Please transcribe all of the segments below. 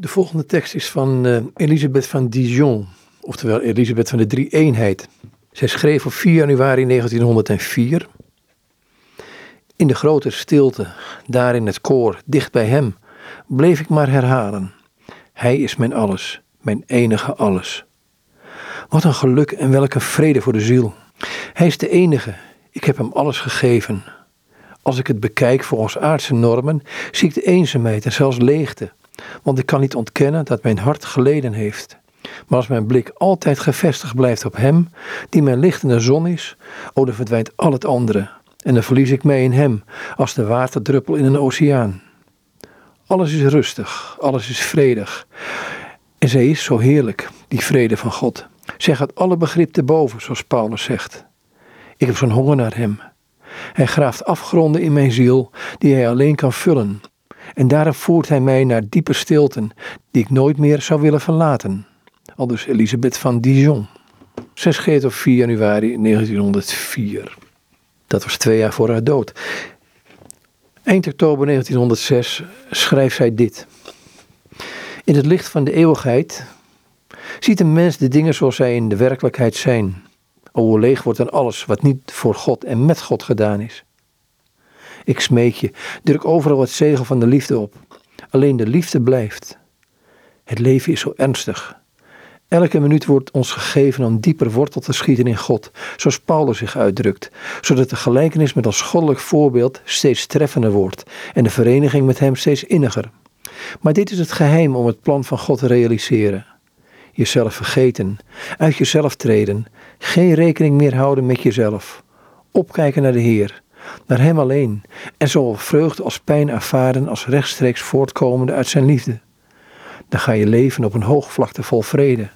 De volgende tekst is van Elisabeth van Dijon, oftewel Elisabeth van de Drie Eenheid. Zij schreef op 4 januari 1904. In de grote stilte, daar in het koor, dicht bij hem, bleef ik maar herhalen. Hij is mijn alles, mijn enige alles. Wat een geluk en welke vrede voor de ziel. Hij is de enige, ik heb hem alles gegeven. Als ik het bekijk volgens aardse normen, zie ik de eenzaamheid en zelfs leegte. Want ik kan niet ontkennen dat mijn hart geleden heeft. Maar als mijn blik altijd gevestigd blijft op hem, die mijn licht en de zon is, o, dan verdwijnt al het andere. En dan verlies ik mij in hem, als de waterdruppel in een oceaan. Alles is rustig, alles is vredig. En zij is zo heerlijk, die vrede van God. Zij gaat alle begrip te boven, zoals Paulus zegt. Ik heb zo'n honger naar hem. Hij graaft afgronden in mijn ziel, die hij alleen kan vullen. En daarom voert hij mij naar diepe stilten, die ik nooit meer zou willen verlaten. Aldus Elisabeth van Dijon. Zij schreef op 4 januari 1904. Dat was 2 jaar voor haar dood. Eind oktober 1906 schrijft zij dit. In het licht van de eeuwigheid ziet een mens de dingen zoals zij in de werkelijkheid zijn. O, hoe leeg wordt dan alles wat niet voor God en met God gedaan is. Ik smeek je, druk overal het zegel van de liefde op. Alleen de liefde blijft. Het leven is zo ernstig. Elke minuut wordt ons gegeven om dieper wortel te schieten in God, zoals Paulus zich uitdrukt, zodat de gelijkenis met ons goddelijk voorbeeld steeds treffender wordt en de vereniging met hem steeds inniger. Maar dit is het geheim om het plan van God te realiseren. Jezelf vergeten, uit jezelf treden, geen rekening meer houden met jezelf. Opkijken naar de Heer, naar hem alleen, en zowel vreugde als pijn ervaren als rechtstreeks voortkomende uit zijn liefde. Dan ga je leven op een hoogvlakte vol vrede.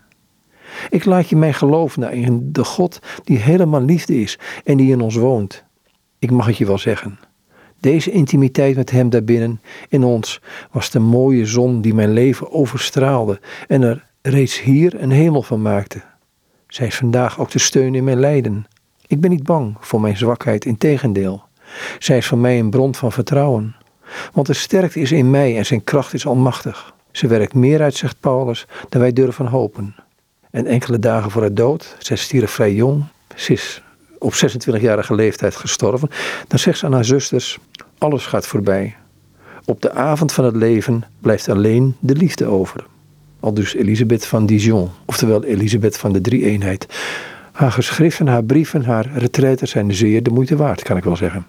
Ik laat je mijn geloof na in de God die helemaal liefde is en die in ons woont. Ik mag het je wel zeggen. Deze intimiteit met hem daarbinnen in ons was de mooie zon die mijn leven overstraalde en er reeds hier een hemel van maakte. Zij is vandaag ook de steun in mijn lijden. Ik ben niet bang voor mijn zwakheid, integendeel. Zij is voor mij een bron van vertrouwen. Want de sterkte is in mij en zijn kracht is almachtig. Ze werkt meer uit, zegt Paulus, dan wij durven hopen. En enkele dagen voor haar dood, zij stierf vrij jong, ze is op 26-jarige leeftijd gestorven, dan zegt ze aan haar zusters, alles gaat voorbij. Op de avond van het leven blijft alleen de liefde over. Aldus Elisabeth van Dijon, oftewel Elisabeth van de Drie Eenheid. Haar geschriften, haar brieven, haar retraites zijn zeer de moeite waard, kan ik wel zeggen.